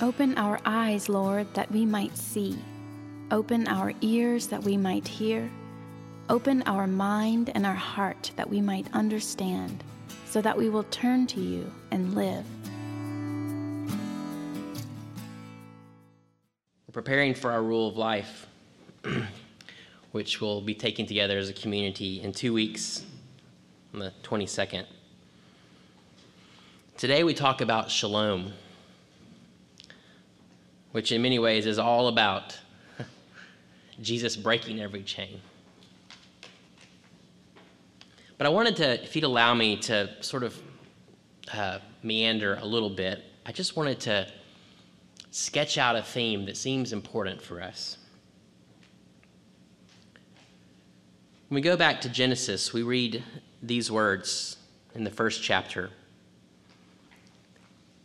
Open our eyes, Lord, that we might see. Open our ears that we might hear. Open our mind and our heart that we might understand, so that we will turn to you and live. We're preparing for our rule of life, which we'll be taking together as a community in 2 weeks, on the 22nd. Today we talk about shalom, which in many ways is all about Jesus breaking every chain. But I wanted to, if you'd allow me to sort of meander a little bit, I just wanted to sketch out a theme that seems important for us. When we go back to Genesis, we read these words in the first chapter.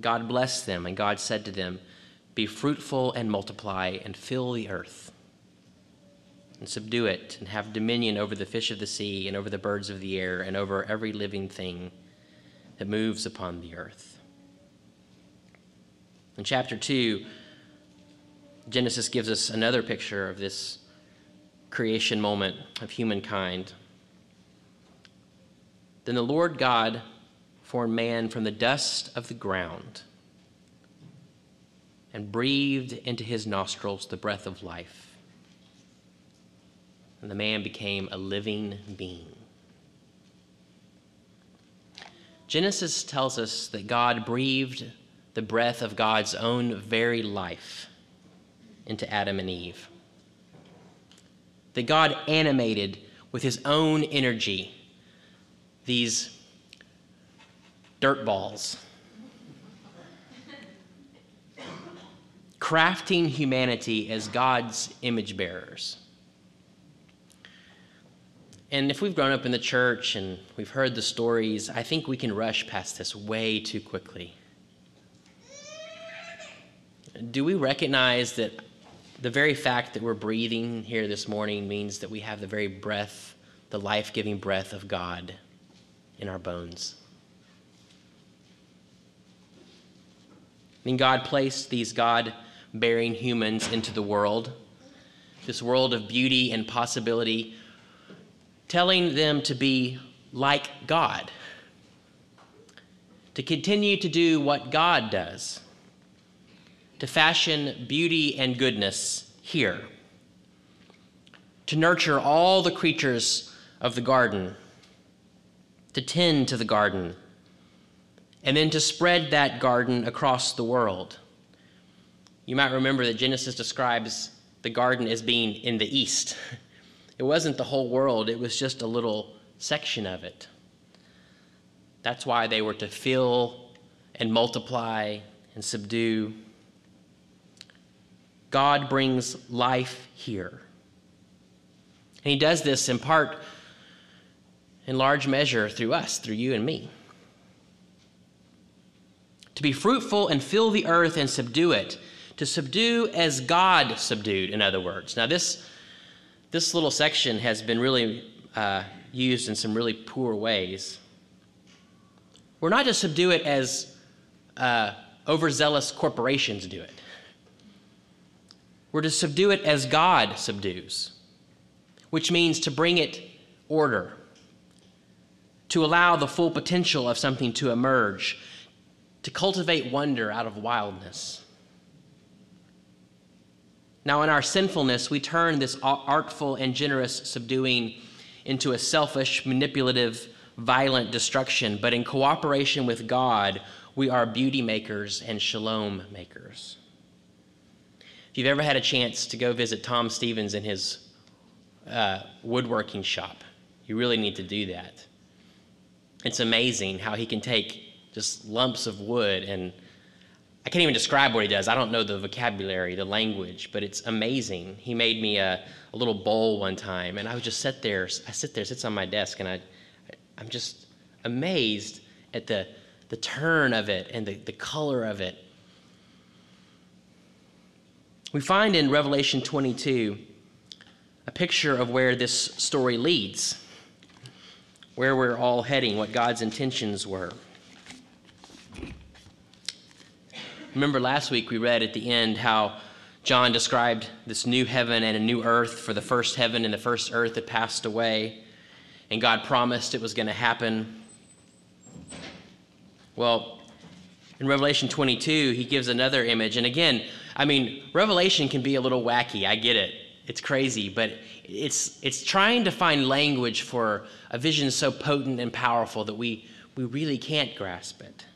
God blessed them, and God said to them, "Be fruitful and multiply, and fill the earth, and subdue it, and have dominion over the fish of the sea, and over the birds of the air, and over every living thing that moves upon the earth." In chapter 2, Genesis gives us another picture of this creation moment of humankind. Then the Lord God formed man from the dust of the ground and breathed into his nostrils the breath of life. And the man became a living being. Genesis tells us that God breathed the breath of God's own very life into Adam and Eve. That God animated with his own energy these dirt balls, crafting humanity as God's image bearers. And if we've grown up in the church and we've heard the stories, I think we can rush past this way too quickly. Do we recognize that the very fact that we're breathing here this morning means that we have the very breath, the life-giving breath of God in our bones? I mean, God placed these God-bearing humans into the world, this world of beauty and possibility, telling them to be like God, to continue to do what God does, to fashion beauty and goodness here, to nurture all the creatures of the garden, to tend to the garden, and then to spread that garden across the world. You might remember that Genesis describes the garden as being in the east. It wasn't the whole world, it was just a little section of it. That's why they were to fill and multiply and subdue. God brings life here. And he does this in part, in large measure, through us, through you and me. To be fruitful and fill the earth and subdue it, to subdue as God subdued, in other words. Now this little section has been really used in some really poor ways. We're not to subdue it as overzealous corporations do it. We're to subdue it as God subdues, which means to bring it order, to allow the full potential of something to emerge, to cultivate wonder out of wildness. Now, in our sinfulness, we turn this artful and generous subduing into a selfish, manipulative, violent destruction. But in cooperation with God, we are beauty makers and shalom makers. If you've ever had a chance to go visit Tom Stevens in his woodworking shop, you really need to do that. It's amazing how he can take just lumps of wood and I can't even describe what he does. I don't know the vocabulary, the language, but it's amazing. He made me a little bowl one time, and I would just sit there. It sits on my desk, and I'm just amazed at the turn of it and the color of it. We find in Revelation 22 a picture of where this story leads, where we're all heading, what God's intentions were. Remember last week we read at the end how John described this new heaven and a new earth, for the first heaven and the first earth had passed away, and God promised it was going to happen. Well, in Revelation 22, he gives another image. And again, I mean, Revelation can be a little wacky. I get it. It's crazy, but it's trying to find language for a vision so potent and powerful that we really can't grasp it.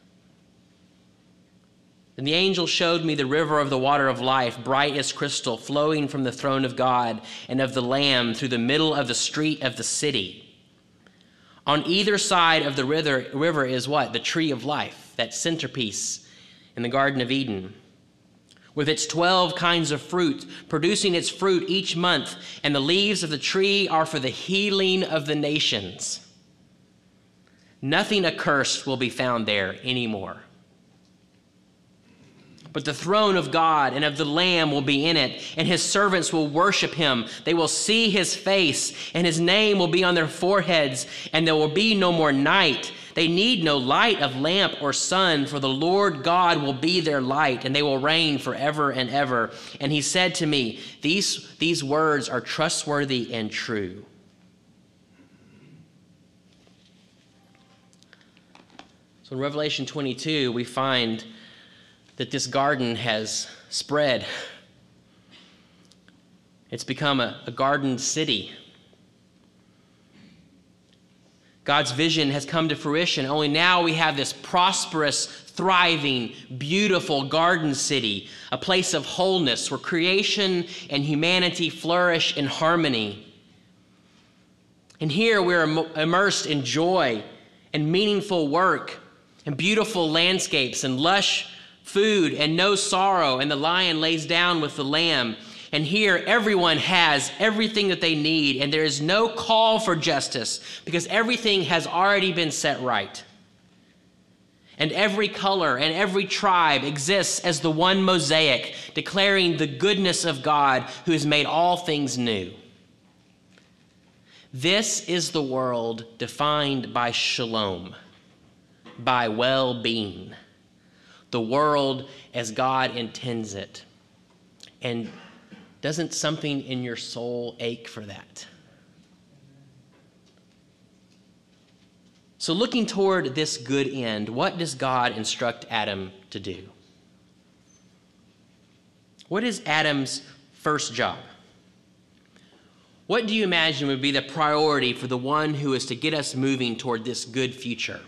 And the angel showed me the river of the water of life, bright as crystal, flowing from the throne of God and of the Lamb through the middle of the street of the city. On either side of the river is what? The tree of life, that centerpiece in the Garden of Eden, with its 12 kinds of fruit, producing its fruit each month, and the leaves of the tree are for the healing of the nations. Nothing accursed will be found there anymore. But the throne of God and of the Lamb will be in it, and his servants will worship him. They will see his face, and his name will be on their foreheads, and there will be no more night. They need no light of lamp or sun, for the Lord God will be their light, and they will reign forever and ever. And he said to me, these words are trustworthy and true. So in Revelation 22, we find that this garden has spread. It's become a garden city. God's vision has come to fruition, only now we have this prosperous, thriving, beautiful garden city, a place of wholeness where creation and humanity flourish in harmony. And here we're immersed in joy and meaningful work and beautiful landscapes and lush food and no sorrow, and the lion lays down with the lamb. And here everyone has everything that they need, and there is no call for justice because everything has already been set right. And every color and every tribe exists as the one mosaic, declaring the goodness of God who has made all things new. This is the world defined by shalom, by well-being. The world as God intends it. And doesn't something in your soul ache for that? So looking toward this good end, what does God instruct Adam to do? What is Adam's first job? What do you imagine would be the priority for the one who is to get us moving toward this good future?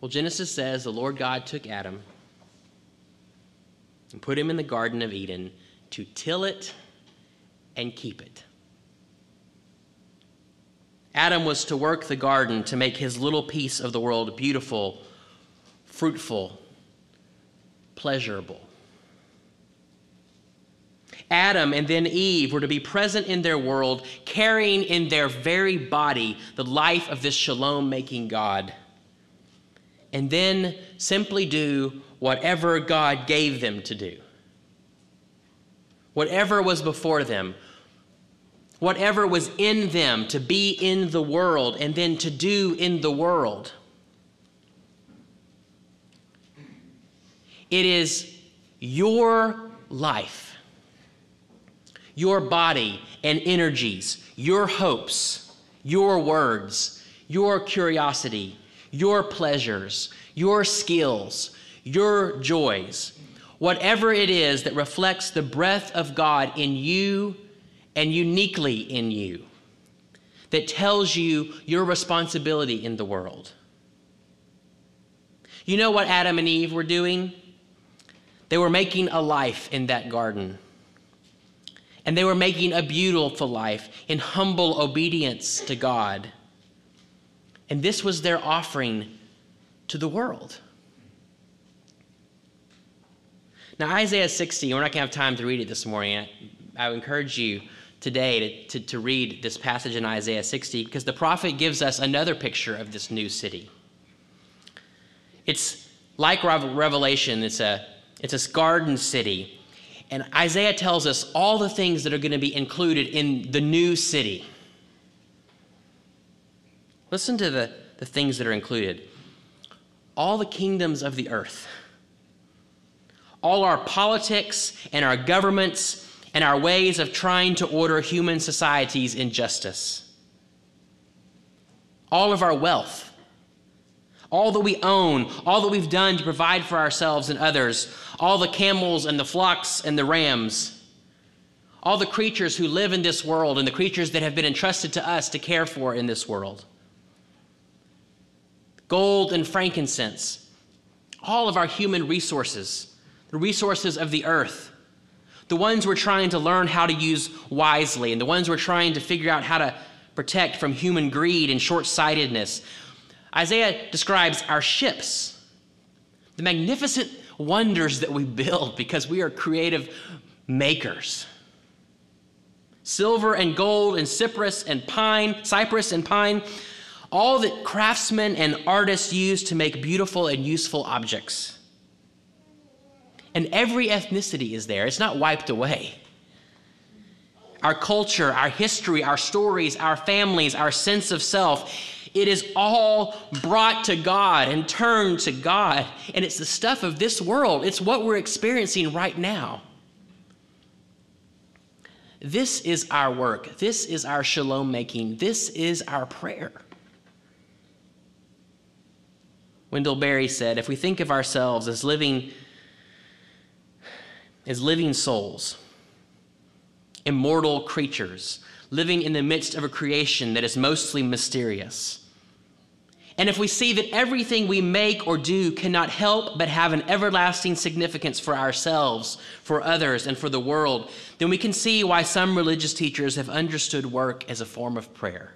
Well, Genesis says the Lord God took Adam and put him in the Garden of Eden to till it and keep it. Adam was to work the garden to make his little piece of the world beautiful, fruitful, pleasurable. Adam and then Eve were to be present in their world, carrying in their very body the life of this shalom-making God, and then simply do whatever God gave them to do. Whatever was before them, whatever was in them to be in the world and then to do in the world. It is your life, your body and energies, your hopes, your words, your curiosity, your pleasures, your skills, your joys, whatever it is that reflects the breath of God in you and uniquely in you, that tells you your responsibility in the world. You know what Adam and Eve were doing? They were making a life in that garden. And they were making a beautiful life in humble obedience to God. And this was their offering to the world. Now, Isaiah 60, we're not going to have time to read it this morning. I would encourage you today to read this passage in Isaiah 60, because the prophet gives us another picture of this new city. It's like Revelation, it's a garden city. And Isaiah tells us all the things that are going to be included in the new city. Listen to the things that are included. All the kingdoms of the earth, all our politics and our governments and our ways of trying to order human society's injustice, all of our wealth, all that we own, all that we've done to provide for ourselves and others, all the camels and the flocks and the rams, all the creatures who live in this world and the creatures that have been entrusted to us to care for in this world, gold and frankincense, all of our human resources, the resources of the earth, the ones we're trying to learn how to use wisely, and the ones we're trying to figure out how to protect from human greed and short-sightedness. Isaiah describes our ships, the magnificent wonders that we build because we are creative makers. Silver and gold and cypress and pine, all that craftsmen and artists use to make beautiful and useful objects. And every ethnicity is there. It's not wiped away. Our culture, our history, our stories, our families, our sense of self, it is all brought to God and turned to God. And it's the stuff of this world. It's what we're experiencing right now. This is our work. This is our shalom making. This is our prayer. Wendell Berry said, if we think of ourselves as living souls, immortal creatures, living in the midst of a creation that is mostly mysterious, and if we see that everything we make or do cannot help but have an everlasting significance for ourselves, for others, and for the world, then we can see why some religious teachers have understood work as a form of prayer.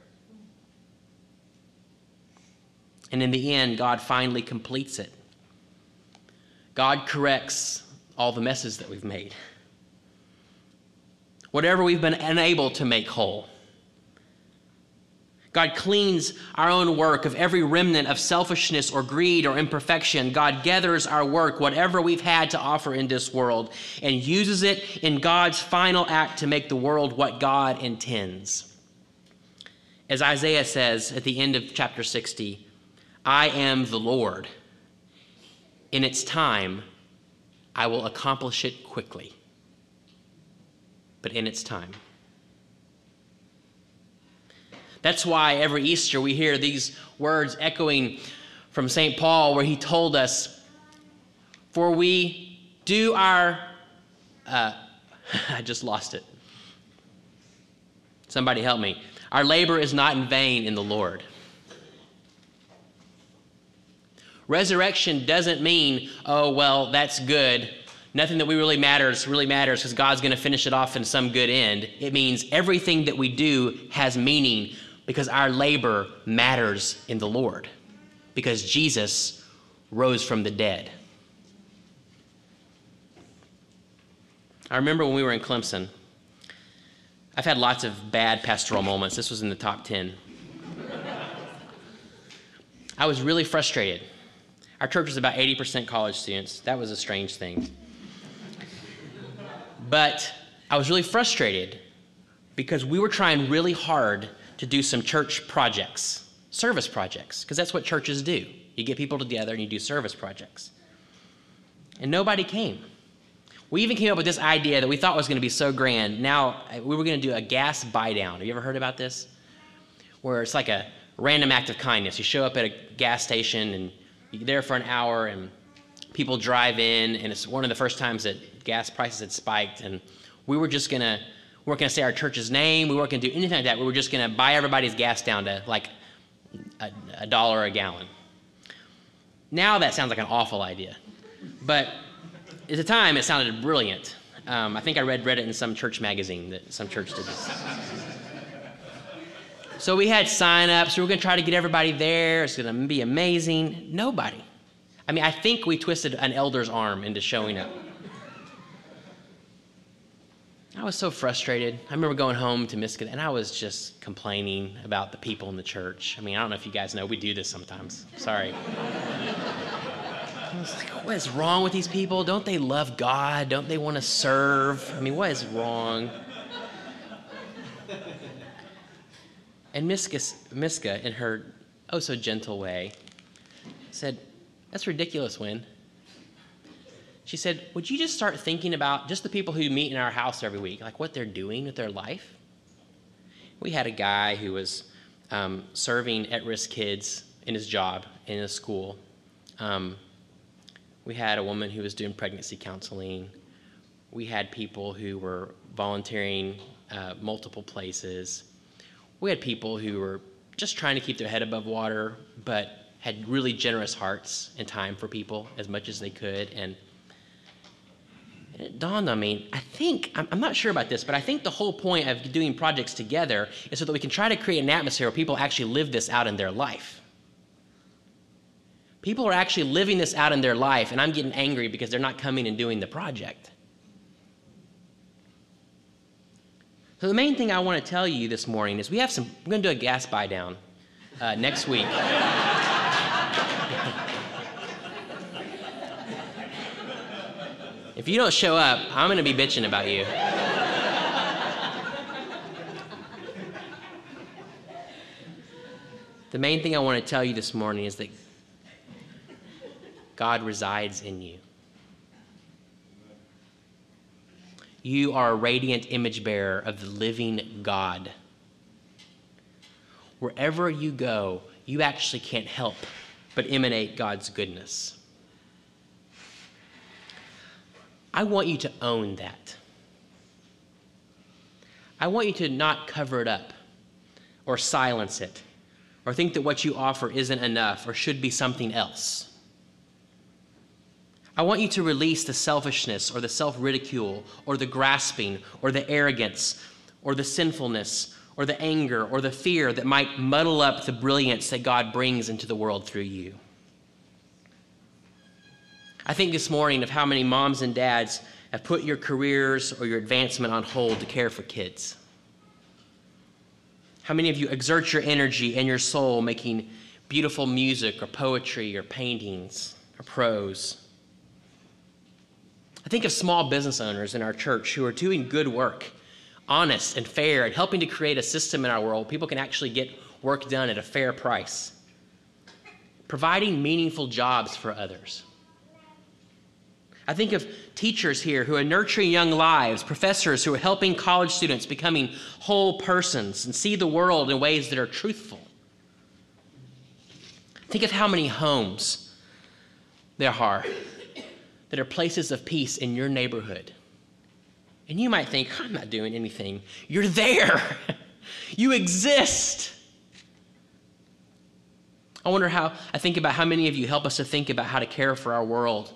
And in the end, God finally completes it. God corrects all the messes that we've made. Whatever we've been unable to make whole. God cleans our own work of every remnant of selfishness or greed or imperfection. God gathers our work, whatever we've had to offer in this world, and uses it in God's final act to make the world what God intends. As Isaiah says at the end of chapter 60, I am the Lord. In its time, I will accomplish it quickly, but in its time. That's why every Easter we hear these words echoing from St. Paul, where he told us, for we do our, I just lost it. Somebody help me. Our labor is not in vain in the Lord. Resurrection doesn't mean, oh, well, that's good. Nothing that really matters because God's going to finish it off in some good end. It means everything that we do has meaning because our labor matters in the Lord, because Jesus rose from the dead. I remember when we were in Clemson, I've had lots of bad pastoral moments. This was in the top 10. I was really frustrated. Our church was about 80% college students. That was a strange thing. But I was really frustrated because we were trying really hard to do some church projects, service projects, because that's what churches do. You get people together and you do service projects. And nobody came. We even came up with this idea that we thought was going to be so grand. Now, we were going to do a gas buy-down. Have you ever heard about this? Where it's like a random act of kindness. You show up at a gas station and you're there for an hour, and people drive in, and it's one of the first times that gas prices had spiked, and we weren't gonna say our church's name, we weren't gonna do anything like that, we were just gonna buy everybody's gas down to like $1 a gallon. Now that sounds like an awful idea, but at the time it sounded brilliant. I think I read it in some church magazine that some church did this. So we had sign-ups. We were going to try to get everybody there. It's going to be amazing. Nobody. I think we twisted an elder's arm into showing up. I was so frustrated. I remember going home to Miska, and I was just complaining about the people in the church. I mean, I don't know if you guys know, we do this sometimes. Sorry. I was like, what is wrong with these people? Don't they love God? Don't they want to serve? I mean, what is wrong? And Miska, in her oh-so-gentle way, said, that's ridiculous, Wen. She said, would you just start thinking about just the people who meet in our house every week, like what they're doing with their life? We had a guy who was serving at-risk kids in his job, in his school. We had a woman who was doing pregnancy counseling. We had people who were volunteering multiple places. We had people who were just trying to keep their head above water, but had really generous hearts and time for people as much as they could. And it dawned on me, I think, I'm not sure about this, but I think the whole point of doing projects together is so that we can try to create an atmosphere where people actually live this out in their life. People are actually living this out in their life, and I'm getting angry because they're not coming and doing the project. So the main thing I want to tell you this morning is we're going to do a gas buy down next week. If you don't show up, I'm going to be bitching about you. The main thing I want to tell you this morning is that God resides in you. You are a radiant image bearer of the living God. Wherever you go, you actually can't help but emanate God's goodness. I want you to own that. I want you to not cover it up or silence it or think that what you offer isn't enough or should be something else. I want you to release the selfishness or the self-ridicule or the grasping or the arrogance or the sinfulness or the anger or the fear that might muddle up the brilliance that God brings into the world through you. I think this morning of how many moms and dads have put your careers or your advancement on hold to care for kids. How many of you exert your energy and your soul making beautiful music or poetry or paintings or prose? I think of small business owners in our church who are doing good work, honest and fair, and helping to create a system in our world where people can actually get work done at a fair price, providing meaningful jobs for others. I think of teachers here who are nurturing young lives, professors who are helping college students becoming whole persons and see the world in ways that are truthful. Think of how many homes there are that are places of peace in your neighborhood. And you might think, I'm not doing anything. You're there. You exist. I think about how many of you help us to think about how to care for our world,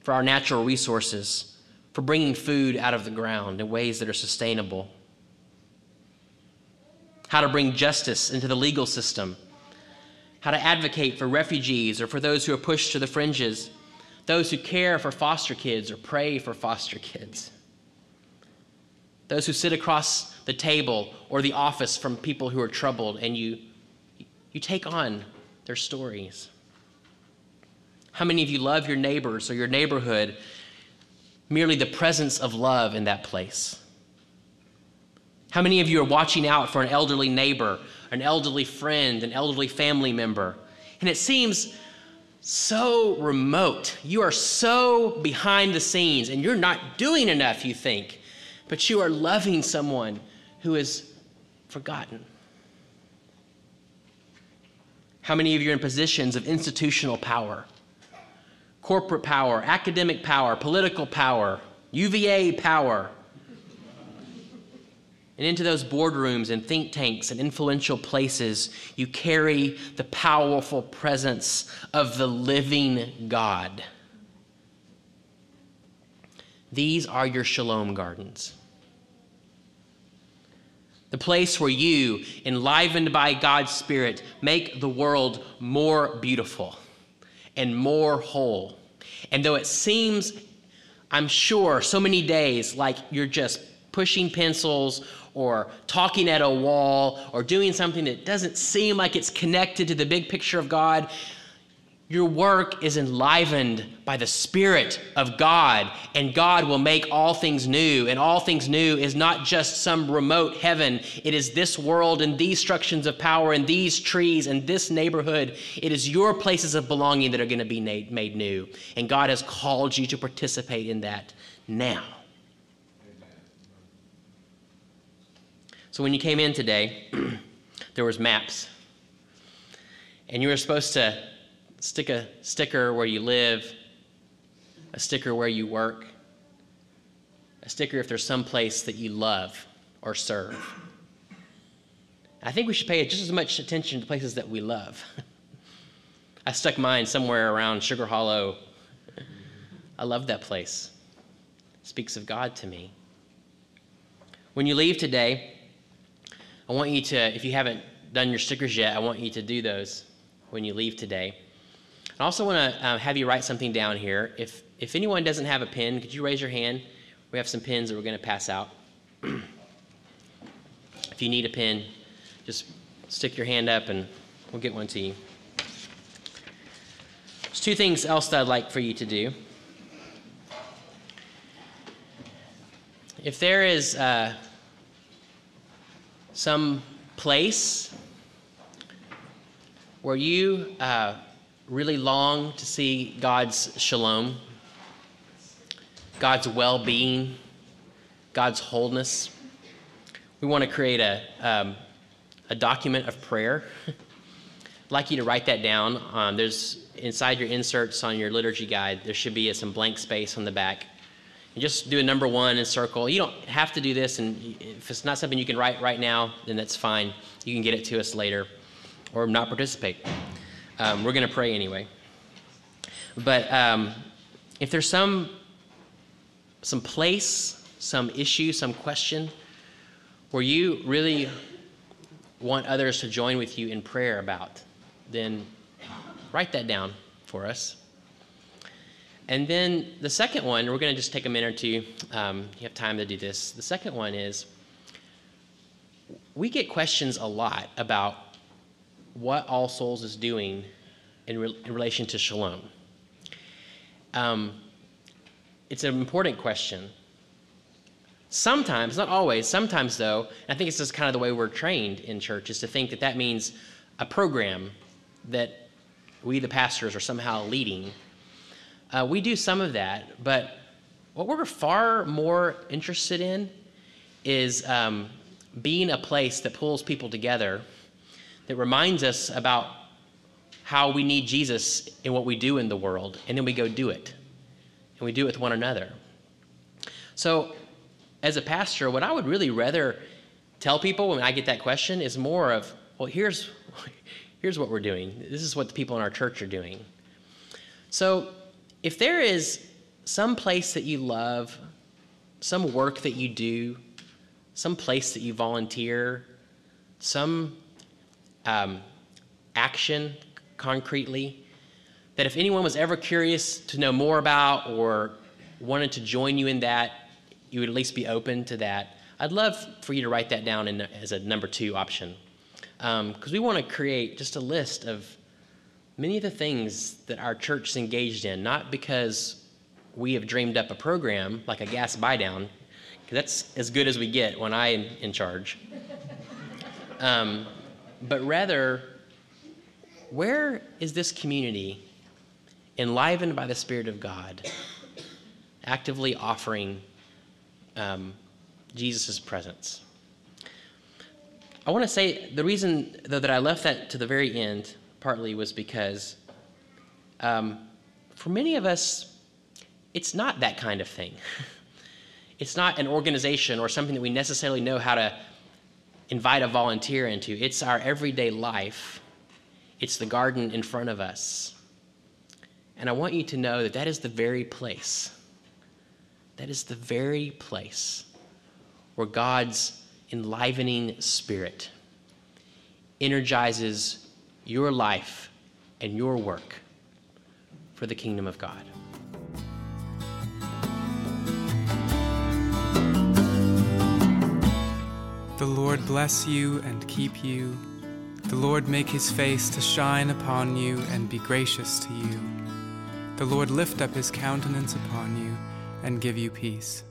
for our natural resources, for bringing food out of the ground in ways that are sustainable, how to bring justice into the legal system, how to advocate for refugees or for those who are pushed to the fringes, those who care for foster kids or pray for foster kids, those who sit across the table or the office from people who are troubled, and you take on their stories. How many of you love your neighbors or your neighborhood, merely the presence of love in that place? How many of you are watching out for an elderly neighbor, an elderly friend, an elderly family member? And it seems so remote. You are so behind the scenes, and you're not doing enough, you think, but you are loving someone who is forgotten. How many of you are in positions of institutional power? Corporate power, academic power, political power, UVA power. And into those boardrooms and think tanks and influential places, you carry the powerful presence of the living God. These are your shalom gardens. The place where you, enlivened by God's Spirit, make the world more beautiful and more whole. And though it seems, I'm sure, so many days like you're just pushing pencils or talking at a wall or doing something that doesn't seem like it's connected to the big picture of God, your work is enlivened by the Spirit of God, and God will make all things new. And all things new is not just some remote heaven. It is this world and these structures of power and these trees and this neighborhood. It is your places of belonging that are going to be made new. And God has called you to participate in that now. So when you came in today, there was maps. And you were supposed to stick a sticker where you live, a sticker where you work, a sticker if there's some place that you love or serve. I think we should pay just as much attention to places that we love. I stuck mine somewhere around Sugar Hollow. I love that place. It speaks of God to me. When you leave today, I want you to, if you haven't done your stickers yet, I want you to do those when you leave today. I also want to have you write something down here. If anyone doesn't have a pen, could you raise your hand? We have some pens that we're going to pass out. If you need a pen, just stick your hand up and we'll get one to you. There's two things else that I'd like for you to do. If there is some place where you really long to see God's shalom, God's well-being, God's wholeness. We want to create a document of prayer. I'd like you to write that down. There's inside your inserts on your liturgy guide, there should be some blank space on the back. And just do a number one and circle. You don't have to do this, and if it's not something you can write right now, then that's fine. You can get it to us later or not participate. We're going to pray anyway. But if there's some place, some issue, some question where you really want others to join with you in prayer about, then write that down for us. And then the second one, we're going to just take a minute or two. You have time to do this. The second one is we get questions a lot about what All Souls is doing in relation to shalom. It's an important question. Sometimes, not always, sometimes though, and I think it's just kind of the way we're trained in church, is to think that that means a program that we, the pastors, are somehow leading. We do some of that, but what we're far more interested in is being a place that pulls people together, that reminds us about how we need Jesus in what we do in the world, and then we go do it, and we do it with one another. So as a pastor, what I would really rather tell people when I get that question is more of, well, here's what we're doing. This is what the people in our church are doing. So if there is some place that you love, some work that you do, some place that you volunteer, some action concretely, that if anyone was ever curious to know more about or wanted to join you in that, you would at least be open to that. I'd love for you to write that down as a number two option, because we want to create just a list of many of the things that our church is engaged in, not because we have dreamed up a program like a gas buy-down, because that's as good as we get when I'm in charge. But rather, where is this community enlivened by the Spirit of God, actively offering Jesus' presence? I want to say the reason, though, that I left that to the very end partly was because for many of us, it's not that kind of thing. It's not an organization or something that we necessarily know how to invite a volunteer into. It's our everyday life. It's the garden in front of us. And I want you to know that that is the very place. That is the very place where God's enlivening Spirit energizes your life and your work for the kingdom of God. bless you and keep you. The Lord make his face to shine upon you and be gracious to you. The Lord lift up his countenance upon you and give you peace.